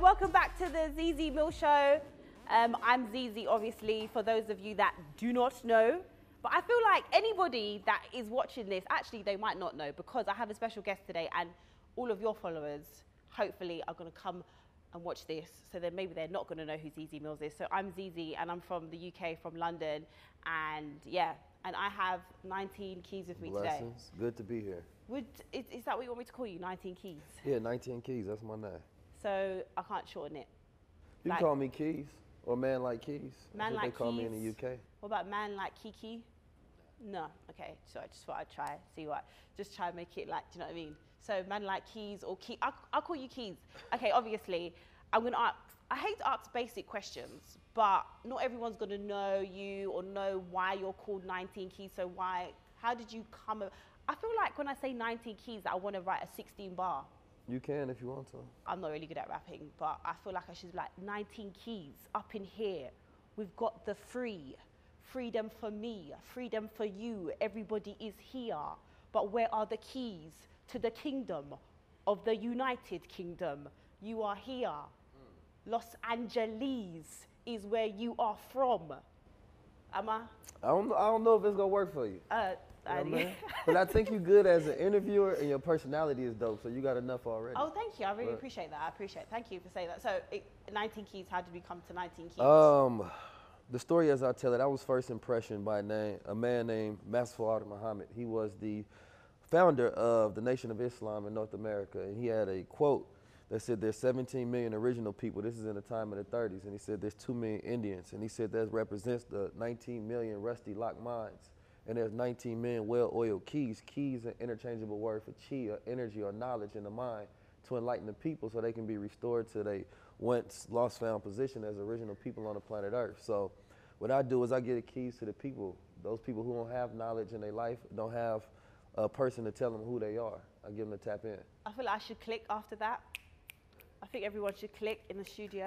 Welcome back to the ZZ Mills Show. I'm ZZ, obviously, for those of you that do not know. But I feel like anybody that is watching this, actually, they might not know, because I have a special guest today, and all of your followers, hopefully, are going to come and watch this. So then maybe they're not going to know who ZZ Mills is. So I'm ZZ, and I'm from the UK, from London. And yeah, and I have 19 Keys with me today. Good to be here. Is that what you want me to call you, 19 Keys? Yeah, 19 Keys, that's my name. So I can't shorten it. You like, can call me Keys or Man Like Keys. Man Like Keys. That's what they call me in the UK. What about Man Like Kiki? No. Okay. So I just thought I'd try. See what? Just try and make it like. Do you know what I mean? So Man Like Keys or Keys. I'll call you Keys. Okay. Obviously, I'm gonna ask. I hate to ask basic questions, but not everyone's gonna know you or know why you're called 19 Keys. So why? How did you come? I feel like when I say 19 Keys, I want to write a 16 bar. You can if you want to. I'm not really good at rapping, but I feel like I should be like 19 keys up in here. We've got the free, freedom for me, freedom for you. Everybody is here, but where are the keys to the kingdom of the United Kingdom? You are here. Los Angeles is where you are from. Am I? I don't know if it's gonna work for you. You know, but I think you're good as an interviewer and your personality is dope, so you got enough already. Oh, thank you. I really appreciate that. Thank you for saying that. So, 19 Keys, how did we come to 19 Keys? The story as I tell it, I was first impressioned by a man named Masfad Muhammad. He was the founder of the Nation of Islam in North America, and he had a quote that said there's 17 million original people. This is in the time of the 30s, and he said there's 2 million Indians, and he said that represents the 19 million rusty locked minds. And there's 19 million well-oiled keys. Keys are an interchangeable word for chi, or energy, or knowledge in the mind to enlighten the people so they can be restored to their once lost found position as original people on the planet Earth. So what I do is I give the keys to the people, those people who don't have knowledge in their life, don't have a person to tell them who they are. I give them a tap in. I feel like I should click after that. I think everyone should click in the studio.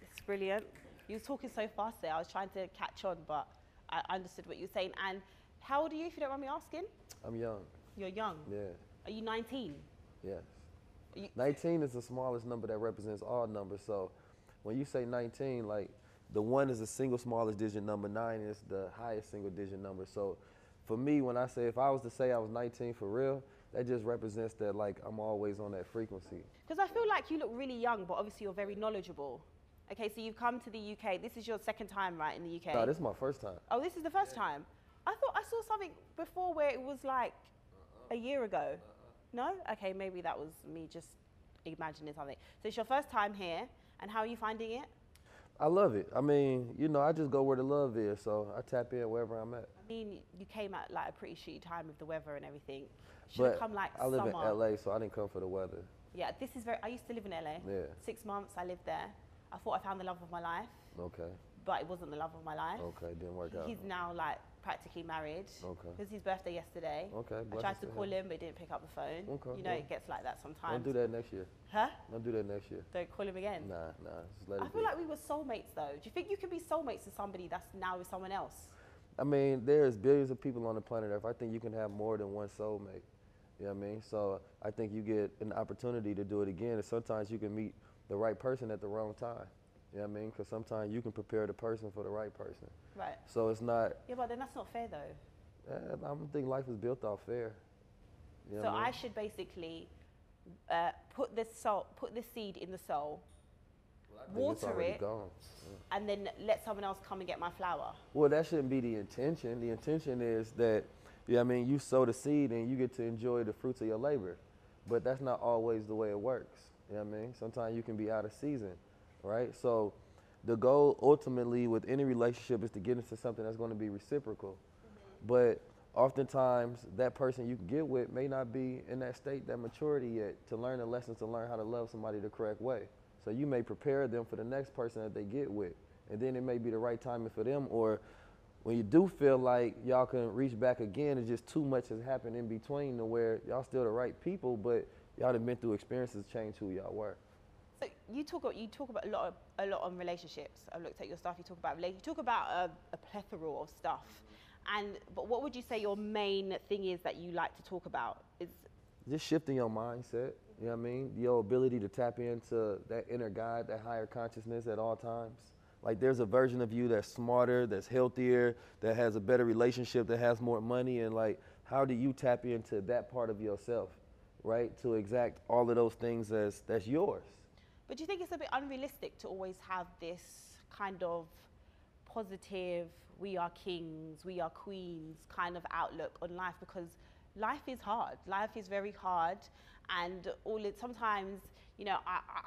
It's brilliant. You were talking so fast there. I was trying to catch on, but I understood what you were saying. And how old are you, if you don't mind me asking? I'm young. You're young? Yeah. Are you 19? Yes. 19 is the smallest number that represents all numbers. So when you say 19, like the 1 is the single smallest digit number, 9 is the highest single digit number. So for me, when I say, if I was to say I was 19 for real, that just represents that like I'm always on that frequency. Because I feel like you look really young, but obviously you're very knowledgeable. Okay, so you've come to the UK. This is your second time, right, in the UK? No, this is my first time. Oh, this is the first time? I thought I saw something before where it was like a year ago. No? Okay, maybe that was me just imagining something. So it's your first time here, and how are you finding it? I love it. I mean, you know, I just go where the love is, so I tap in wherever I'm at. I mean, you came at like a pretty shitty time with the weather and everything. Should have come like summer. I live in LA, so I didn't come for the weather. Yeah, this is very, I used to live in LA. Yeah. 6 months I lived there. I thought I found the love of my life. Okay. But it wasn't the love of my life. Okay, didn't work out. He's now like practically married. Okay. It was his birthday yesterday. Okay. I tried to call him, but he didn't pick up the phone. Okay. You know, it gets like that sometimes. Don't do that next year. Huh? Don't do that next year. Don't call him again. Nah. Just let it be. I feel like we were soulmates though. Do you think you can be soulmates to somebody that's now with someone else? I mean, there's billions of people on the planet Earth. I think you can have more than one soulmate. You know what I mean? So I think you get an opportunity to do it again, and sometimes you can meet the right person at the wrong time. You know what I mean? Because sometimes you can prepare the person for the right person. Right. So it's not... Yeah, but then that's not fair, though. I don't think life is built off fair. You know so I should basically put this seed in the soul, water it, yeah, and then let someone else come and get my flower. Well, that shouldn't be the intention. The intention is that, you know what I mean, you sow the seed and you get to enjoy the fruits of your labor. But that's not always the way it works. You know what I mean? Sometimes you can be out of season. Right? So the goal ultimately with any relationship is to get into something that's going to be reciprocal. Mm-hmm. But oftentimes that person you can get with may not be in that state, that maturity yet, to learn the lessons, to learn how to love somebody the correct way. So you may prepare them for the next person that they get with. And then it may be the right timing for them, or when you do feel like y'all can reach back again, it's just too much has happened in between to where y'all still the right people, but y'all have been through experiences change who y'all were. So you talk about a lot on relationships. I've looked at your stuff. You talk about a plethora of stuff, but what would you say your main thing is that you like to talk about? Is just shifting your mindset. You know what I mean? Your ability to tap into that inner God, that higher consciousness at all times. Like there's a version of you that's smarter, that's healthier, that has a better relationship, that has more money, and like how do you tap into that part of yourself, right? To exact all of those things that's yours. But do you think it's a bit unrealistic to always have this kind of positive, we are kings, we are queens kind of outlook on life? Because life is hard. Life is very hard. And sometimes, you know,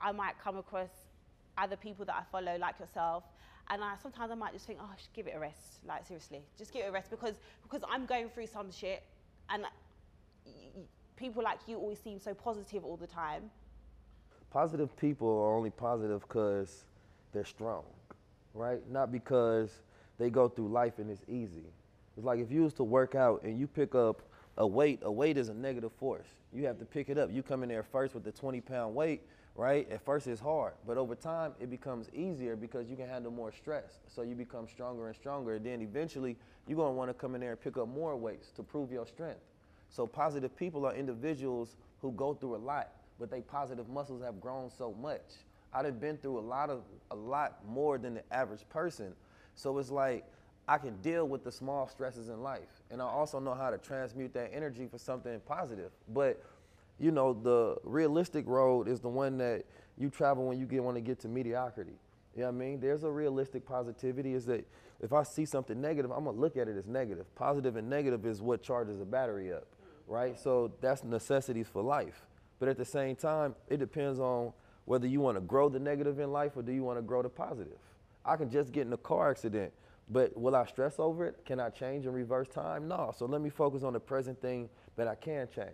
I might come across other people that I follow like yourself. And sometimes I might just think, oh, I should give it a rest. Like, seriously, just give it a rest because I'm going through some shit. And people like you always seem so positive all the time. Positive people are only positive because they're strong, right? Not because they go through life and it's easy. It's like if you was to work out and you pick up a weight is a negative force. You have to pick it up. You come in there first with the 20-pound weight, right? At first it's hard, but over time it becomes easier because you can handle more stress. So you become stronger and stronger. And then eventually you're gonna wanna come in there and pick up more weights to prove your strength. So positive people are individuals who go through a lot, but they positive muscles have grown so much. I'd have been through a lot more than the average person. So it's like, I can deal with the small stresses in life. And I also know how to transmute that energy for something positive. But you know, the realistic road is the one that you travel when you want to get to mediocrity. You know what I mean? There's a realistic positivity is that if I see something negative, I'm gonna look at it as negative. Positive and negative is what charges a battery up, right? So that's necessities for life. But at the same time, it depends on whether you want to grow the negative in life or do you want to grow the positive. I can just get in a car accident, but will I stress over it? Can I change and reverse time? No, so let me focus on the present thing that I can change.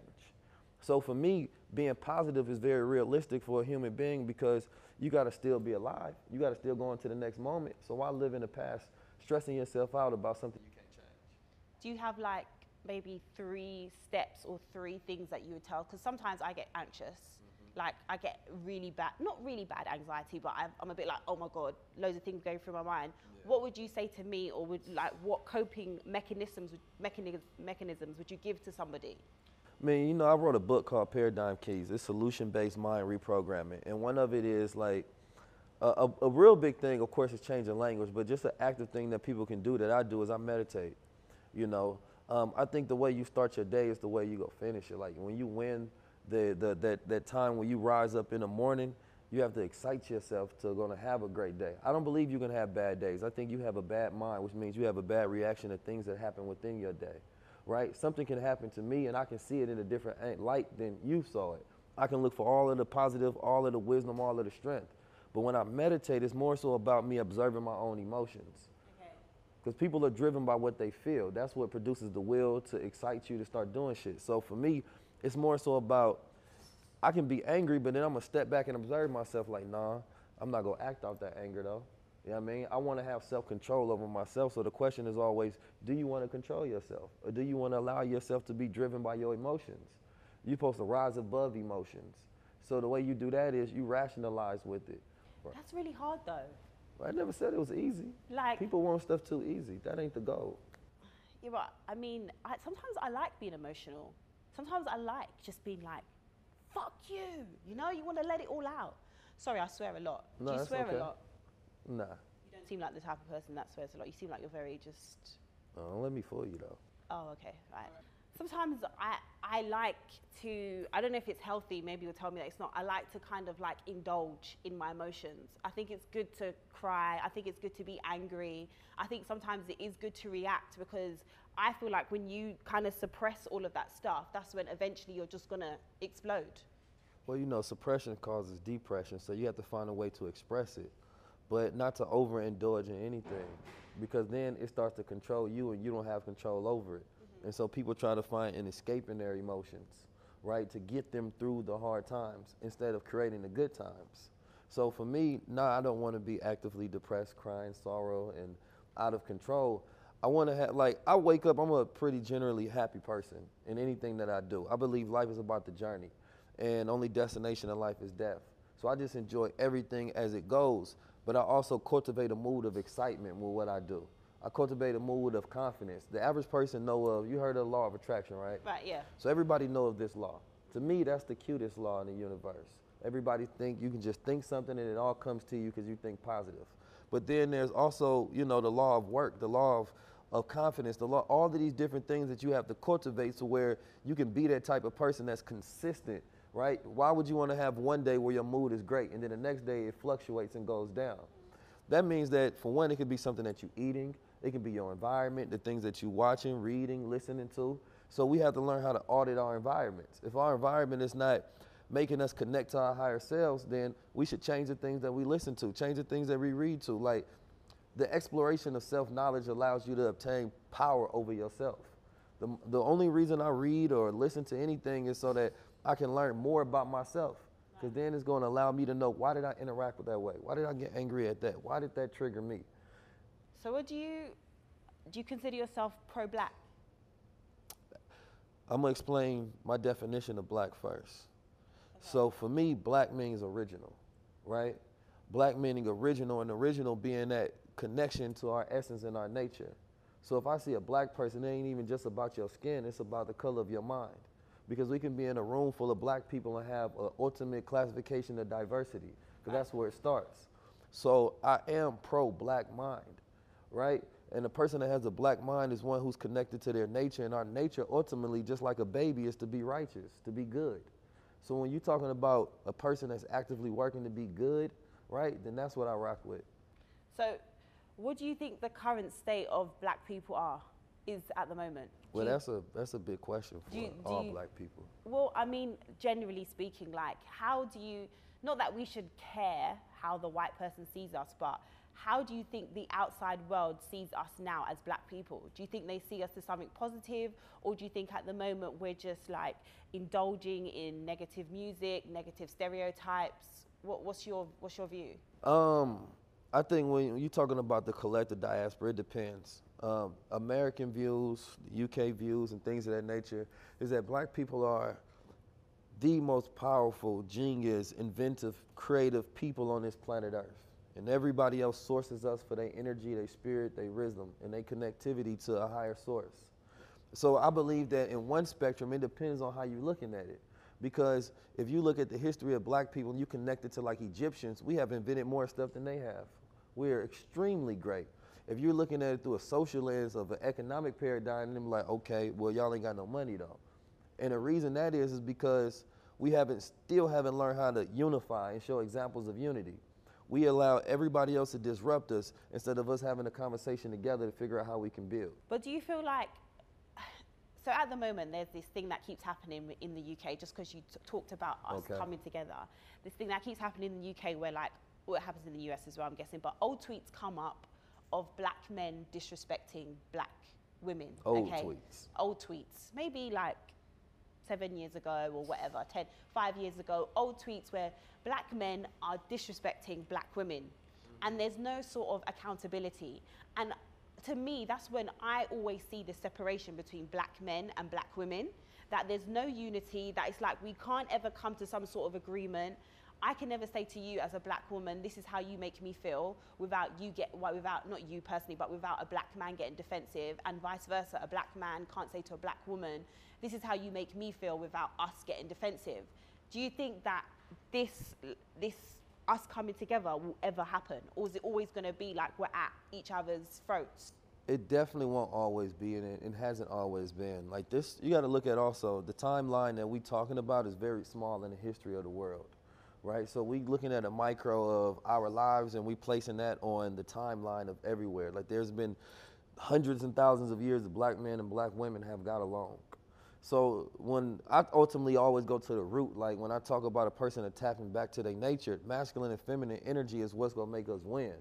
So for me, being positive is very realistic for a human being because you got to still be alive. You got to still go into the next moment. So why live in the past stressing yourself out about something you can't change? Do you have like maybe 3 steps or 3 things that you would tell? Because sometimes I get anxious. Mm-hmm. Like I get really bad, not really bad anxiety, but I'm a bit like, oh my God, loads of things going through my mind. Yeah. What would you say to me or what coping mechanisms would you give to somebody? I mean, you know, I wrote a book called Paradigm Keys. It's solution-based mind reprogramming. And one of it is like, a real big thing, of course, is changing language, but just an active thing that people can do that I do is I meditate, you know. I think the way you start your day is the way you go finish it. Like when you win that time when you rise up in the morning, you have to excite yourself to gonna have a great day. I don't believe you can have bad days. I think you have a bad mind, which means you have a bad reaction to things that happen within your day, right? Something can happen to me and I can see it in a different light than you saw it. I can look for all of the positive, all of the wisdom, all of the strength. But when I meditate, it's more so about me observing my own emotions. Because people are driven by what they feel. That's what produces the will to excite you to start doing shit. So for me, it's more so about I can be angry, but then I'm gonna step back and observe myself like, nah, I'm not gonna act out that anger though. You know what I mean? I wanna have self-control over myself. So the question is always, do you wanna control yourself? Or do you wanna allow yourself to be driven by your emotions? You're supposed to rise above emotions. So the way you do that is you rationalize with it. Right. That's really hard though. I never said it was easy. Like, people want stuff too easy. That ain't the goal. You're right. I mean, sometimes I like being emotional. Sometimes I like just being like, fuck you. You know, you want to let it all out. Sorry, I swear a lot. No, do you swear a lot? Nah. You don't seem like the type of person that swears a lot. You seem like you're very just... Oh, don't let me fool you though. Oh, okay, right. Sometimes I like to, I don't know if it's healthy, maybe you'll tell me that it's not, I like to kind of like indulge in my emotions. I think it's good to cry, I think it's good to be angry, I think sometimes it is good to react, because I feel like when you kind of suppress all of that stuff, that's when eventually you're just gonna explode. Well, you know, suppression causes depression, so you have to find a way to express it, but not to overindulge in anything, because then it starts to control you and you don't have control over it. And so people try to find an escape in their emotions, right, to get them through the hard times instead of creating the good times. So for me, nah, I don't want to be actively depressed, crying, sorrow, and out of control. I want to have, like, I wake up, I'm a pretty generally happy person in anything that I do. I believe life is about the journey, and only destination in life is death. So I just enjoy everything as it goes, but I also cultivate a mood of excitement with what I do. I cultivate a mood of confidence. The average person know of, you heard of the law of attraction, right? Right, yeah. So everybody know of this law. To me, that's the cutest law in the universe. Everybody think you can just think something and it all comes to you because you think positive. But then there's also, you know, the law of work, the law of confidence, the law, all of these different things that you have to cultivate to where you can be that type of person that's consistent, right? Why would you want to have one day where your mood is great and then the next day it fluctuates and goes down? That means that, for one, it could be something that you're eating, it can be your environment, the things that you're watching, reading, listening to. So we have to learn how to audit our environments. If our environment is not making us connect to our higher selves, then we should change the things that we listen to, change the things that we read to. Like, the exploration of self-knowledge allows you to obtain power over yourself. The only reason I read or listen to anything is so that I can learn more about myself. Because then it's going to allow me to know, why did I interact with that way? Why did I get angry at that? Why did that trigger me? So what do you consider yourself pro-black? I'm gonna explain my definition of black first. Okay. So for me, black means original, right? Black meaning original, and original being that connection to our essence and our nature. So if I see a black person, it ain't even just about your skin, it's about the color of your mind. Because we can be in a room full of black people and have an ultimate classification of diversity, because that's where it starts. So I am pro-black mind. Right? And a person that has a black mind is one who's connected to their nature, and our nature ultimately, just like a baby, is to be righteous, to be good. So when you're talking about a person that's actively working to be good, right, then that's what I rock with. So what do you think the current state of black people is at the moment? Well, that's a big question for all black people. Well, I mean, generally speaking, like, how do you, not that we should care how the white person sees us, but how do you think the outside world sees us now as black people? Do you think they see us as something positive, or do you think at the moment we're just like indulging in negative music, negative stereotypes? What's your view? I think when you're talking about the collective diaspora, it depends. American views, UK views, and things of that nature is that black people are the most powerful, genius, inventive, creative people on this planet Earth. And everybody else sources us for their energy, their spirit, their rhythm, and their connectivity to a higher source. So I believe that in one spectrum, it depends on how you're looking at it. Because if you look at the history of black people and you connect it to like Egyptians, we have invented more stuff than they have. We're extremely great. If you're looking at it through a social lens of an economic paradigm, then I'm like, okay, well, y'all ain't got no money though. And the reason that is because we still haven't learned how to unify and show examples of unity. We allow everybody else to disrupt us instead of us having a conversation together to figure out how we can build. But do you feel like, so at the moment there's this thing that keeps happening in the UK, just because you talked about us coming together, this thing that keeps happening in the UK where, like, well, it happens in the US as well, I'm guessing, but old tweets come up of black men disrespecting black women. Old tweets. Old tweets. Maybe like 7 years ago or whatever, 5 years ago, old tweets where black men are disrespecting black women. And there's no sort of accountability. And to me, that's when I always see the separation between black men and black women, that there's no unity, that it's like we can't ever come to some sort of agreement. I can never say to you as a black woman, this is how you make me feel, without you get, well, without, not you personally, but without a black man getting defensive, and vice versa. A black man can't say to a black woman, this is how you make me feel, without us getting defensive. Do you think that this us coming together will ever happen? Or is it always going to be like we're at each other's throats? It definitely won't always be, and it hasn't always been. Like this, you got to look at also, the timeline that we're talking about is very small in the history of the world, right? So we're looking at a micro of our lives, and we're placing that on the timeline of everywhere. Like there's been hundreds and thousands of years of black men and black women have got along. So when I ultimately always go to the root, like when I talk about a person tapping back to their nature, masculine and feminine energy is what's gonna make us win.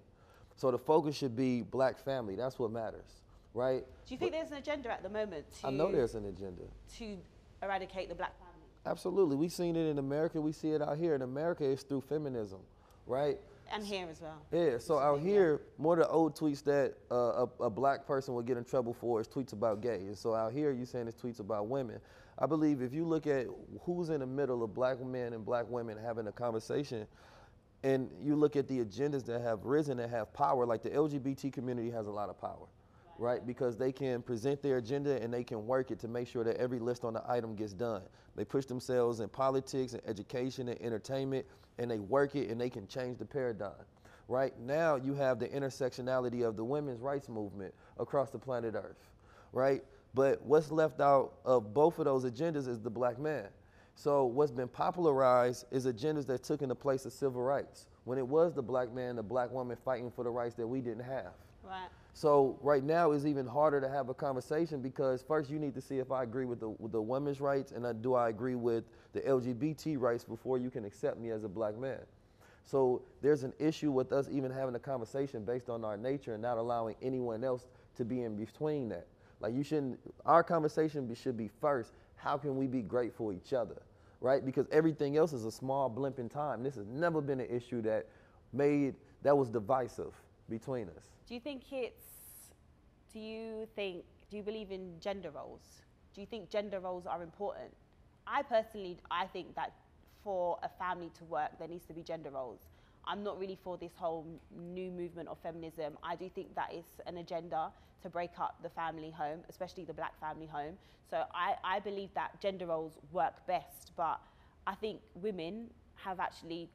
So the focus should be black family. That's what matters, right? Do you think there's an agenda at the moment to... I know there's an agenda. To eradicate the black family? Absolutely. We've seen it in America. We see it out here. In America, it's through feminism, right? And here as well. Yeah, so out here, more of the old tweets that a black person would get in trouble for is tweets about gay. And so out here, you're saying it's tweets about women. I believe if you look at who's in the middle of black men and black women having a conversation, and you look at the agendas that have risen and have power, like the LGBT community has a lot of power, right? Because they can present their agenda and they can work it to make sure that every list on the item gets done. They push themselves in politics and education and entertainment, and they work it and they can change the paradigm. Right now you have the intersectionality of the women's rights movement across the planet Earth, right? But what's left out of both of those agendas is the black man. So what's been popularized is agendas that took in the place of civil rights, when it was the black man, the black woman fighting for the rights that we didn't have. Right. So right now it's even harder to have a conversation, because first you need to see if I agree with the women's rights, and do I agree with the LGBT rights before you can accept me as a black man. So there's an issue with us even having a conversation based on our nature and not allowing anyone else to be in between that. Like you shouldn't, our conversation should be first, how can we be great for each other, right? Because everything else is a small blimp in time. This has never been an issue that was divisive between us. Do you believe in gender roles? Do you think gender roles are important? I think that for a family to work, there needs to be gender roles. I'm not really for this whole new movement of feminism. I do think that it's an agenda to break up the family home, especially the black family home. So I believe that gender roles work best, but I think women have actually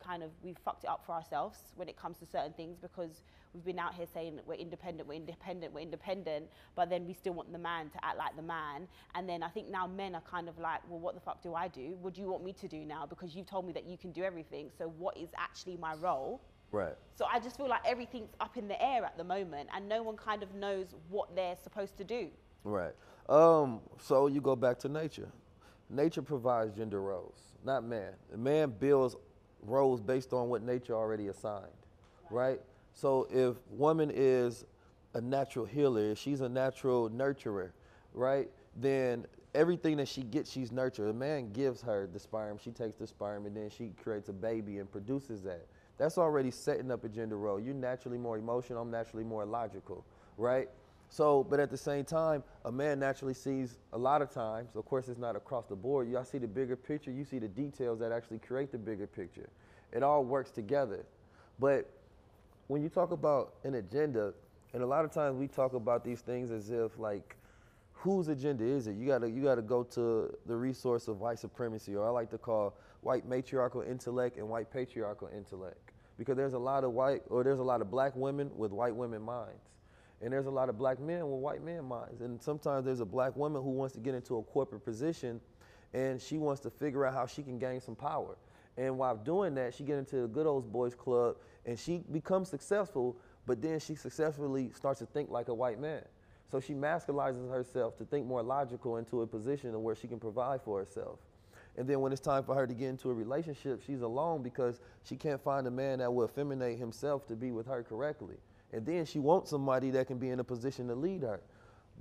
we've fucked it up for ourselves when it comes to certain things, because we've been out here saying that we're independent, we're independent, we're independent, but then we still want the man to act like the man. And then I think now men are like, well, what the fuck do I do? What do you want me to do now? Because you've told me that you can do everything, so what is actually my role? Right. So I just feel like everything's up in the air at the moment, and no one knows what they're supposed to do. Right. So you go back to nature. Nature provides gender roles, not man. Man builds roles based on what nature already assigned, right? So if woman is a natural healer, if she's a natural nurturer, right, then everything that she gets, she's nurtured. A man gives her the sperm, she takes the sperm, and then she creates a baby and produces that. That's already setting up a gender role. You're naturally more emotional, I'm naturally more logical, right? So, but at the same time, a man naturally sees a lot of times, of course it's not across the board, y'all see the bigger picture, you see the details that actually create the bigger picture. It all works together. But when you talk about an agenda, and a lot of times we talk about these things as if like, whose agenda is it? You gotta go to the resource of white supremacy, or I like to call white matriarchal intellect and white patriarchal intellect. Because there's a lot of black women with white women minds. And there's a lot of black men with white men minds. And sometimes there's a black woman who wants to get into a corporate position, and she wants to figure out how she can gain some power. And while doing that, she gets into the good old boys club, and she becomes successful, but then she successfully starts to think like a white man. So she masculizes herself to think more logical into a position of where she can provide for herself. And then when it's time for her to get into a relationship, she's alone because she can't find a man that will effeminate himself to be with her correctly. And then she wants somebody that can be in a position to lead her.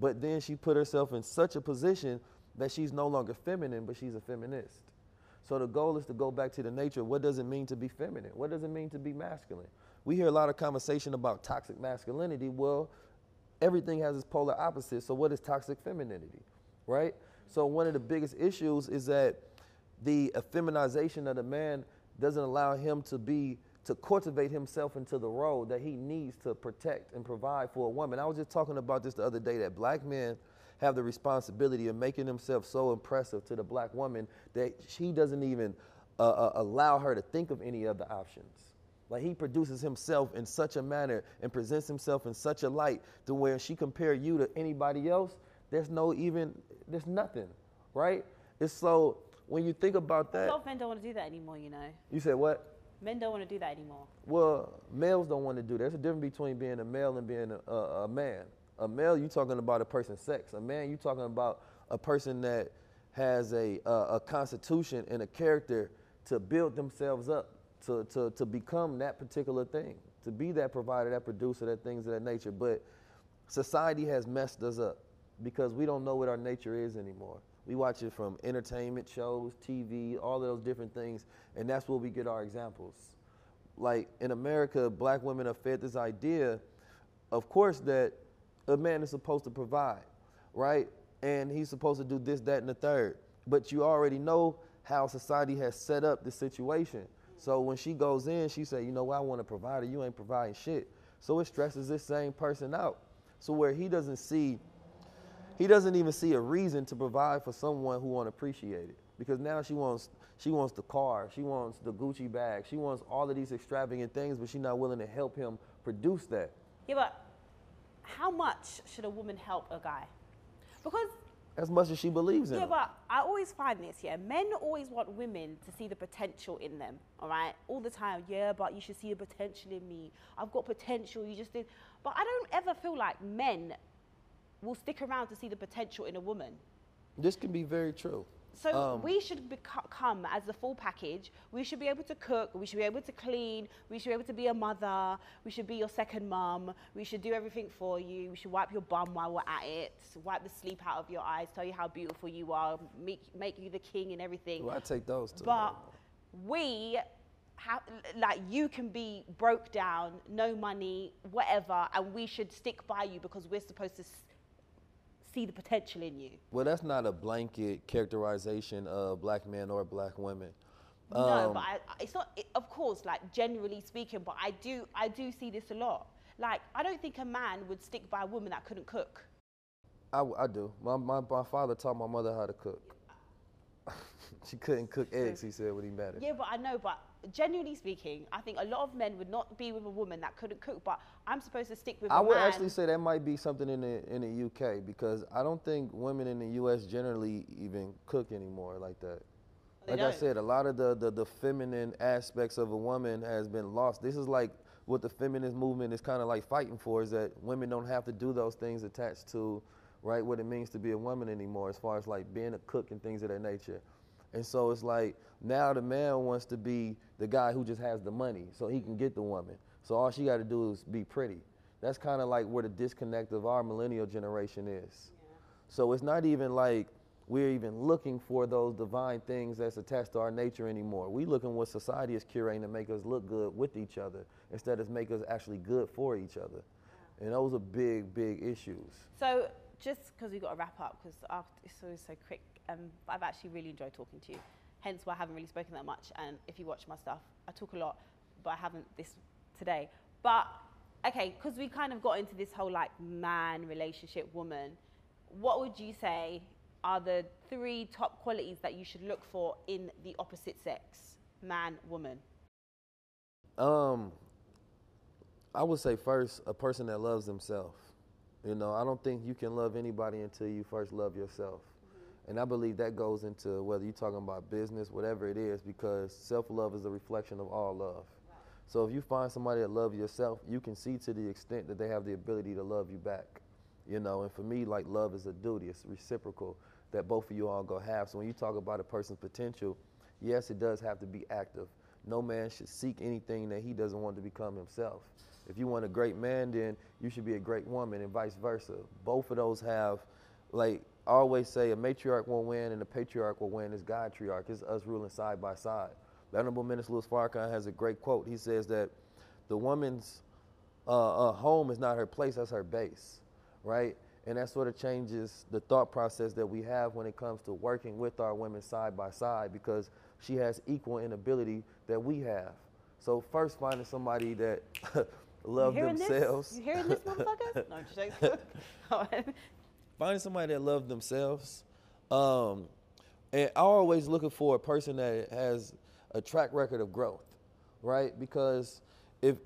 But then she put herself in such a position that she's no longer feminine, but she's a feminist. So the goal is to go back to the nature. What does it mean to be feminine? What does it mean to be masculine? We hear a lot of conversation about toxic masculinity. Well, everything has its polar opposite. So what is toxic femininity, right? So one of the biggest issues is that the effeminization of the man doesn't allow him to cultivate himself into the role that he needs to protect and provide for a woman. I was just talking about this the other day, that black men have the responsibility of making themselves so impressive to the black woman that she doesn't even allow her to think of any other options. Like, he produces himself in such a manner and presents himself in such a light to where she compares you to anybody else, there's nothing, right? It's so, when you think about that. A lot of men don't want to do that anymore, you know. You said what? Men don't want to do that anymore. Well, males don't want to do that. There's a difference between being a male and being a man. A male, you're talking about a person's sex. A man, you're talking about a person that has a constitution and a character to build themselves up, to become that particular thing, to be that provider, that producer, that things of that nature. But society has messed us up because we don't know what our nature is anymore. We watch it from entertainment shows, TV, all of those different things, and that's where we get our examples. Like, in America, black women are fed this idea, of course, that a man is supposed to provide, right? And he's supposed to do this, that, and the third. But you already know how society has set up the situation. So when she goes in, she say, you know what, I want a provider, you ain't providing shit. So it stresses this same person out. So where he doesn't even see a reason to provide for someone who won't appreciate it. Because now she wants the car, she wants the Gucci bag, she wants all of these extravagant things, but she's not willing to help him produce that. Yeah, but how much should a woman help a guy? Because as much as she believes in. Yeah, but I always find this, yeah. Men always want women to see the potential in them, all right? All the time, yeah, but you should see the potential in me. I've got potential, you just did. But I don't ever feel like men will stick around to see the potential in a woman. This can be very true. So we should come as the full package. We should be able to cook, we should be able to clean, we should be able to be a mother, we should be your second mum, we should do everything for you, we should wipe your bum while we're at it, wipe the sleep out of your eyes, tell you how beautiful you are, make you the king and everything. Well, I take those too. But we, like, you can be broke down, no money, whatever, and we should stick by you because we're supposed to see the potential in you. Well, that's not a blanket characterization of black men or black women. No, but it's not. Of course, like, generally speaking, but I do see this a lot. Like, I don't think a man would stick by a woman that couldn't cook. I do. My father taught my mother how to cook. She couldn't cook eggs, he said, when he mattered. Yeah, but I know, but genuinely speaking, I think a lot of men would not be with a woman that couldn't cook, but I'm supposed to stick with a man. I would actually say that might be something in the UK, because I don't think women in the US generally even cook anymore like that. Like I said, a lot of the feminine aspects of a woman has been lost. This is like what the feminist movement is kind of like fighting for, is that women don't have to do those things attached to, right, what it means to be a woman anymore, as far as like being a cook and things of that nature. And so it's like, now the man wants to be the guy who just has the money so he can get the woman. So all she got to do is be pretty. That's kind of like where the disconnect of our millennial generation is. Yeah. So it's not even like we're even looking for those divine things that's attached to our nature anymore. We looking what society is curating to make us look good with each other instead of make us actually good for each other. Yeah. And those are big, big issues. So just because we've got to wrap up, because it's always so quick. I've actually really enjoyed talking to you, hence why I haven't really spoken that much. And if you watch my stuff, I talk a lot, but I haven't this today. But okay, because we kind of got into this whole like man relationship, woman, what would you say are the three top qualities that you should look for in the opposite sex, man, woman? I would say first, a person that loves themselves. You know, I don't think you can love anybody until you first love yourself. And I believe that goes into whether you're talking about business, whatever it is, because self-love is a reflection of all love. Wow. So if you find somebody that loves yourself, you can see to the extent that they have the ability to love you back. You know, and for me, like, love is a duty. It's reciprocal that both of you all go have. So when you talk about a person's potential, yes, it does have to be active. No man should seek anything that he doesn't want to become himself. If you want a great man, then you should be a great woman, and vice versa. Both of those have, like, I always say a matriarch won't win and a patriarch will win. It's God triarch. It's us ruling side by side. The Honorable Minister Louis Farrakhan has a great quote. He says that the woman's home is not her place, that's her base, right? And that sort of changes the thought process that we have when it comes to working with our women side by side, because she has equal inability that we have. So first finding somebody that loves themselves. You hearing this, motherfucker? No, I'm just saying. Finding somebody that loves themselves. And I'm always looking for a person that has a track record of growth, right? Because if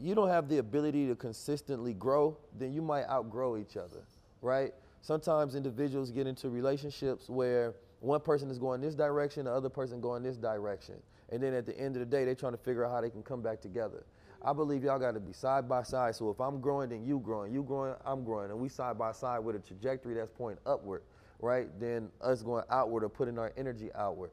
you don't have the ability to consistently grow, then you might outgrow each other, right? Sometimes individuals get into relationships where one person is going this direction, the other person going this direction. And then at the end of the day, they're trying to figure out how they can come back together. I believe y'all got to be side by side. So if I'm growing, then you growing, I'm growing. And we side by side with a trajectory that's pointing upward, right? Then us going outward or putting our energy outward.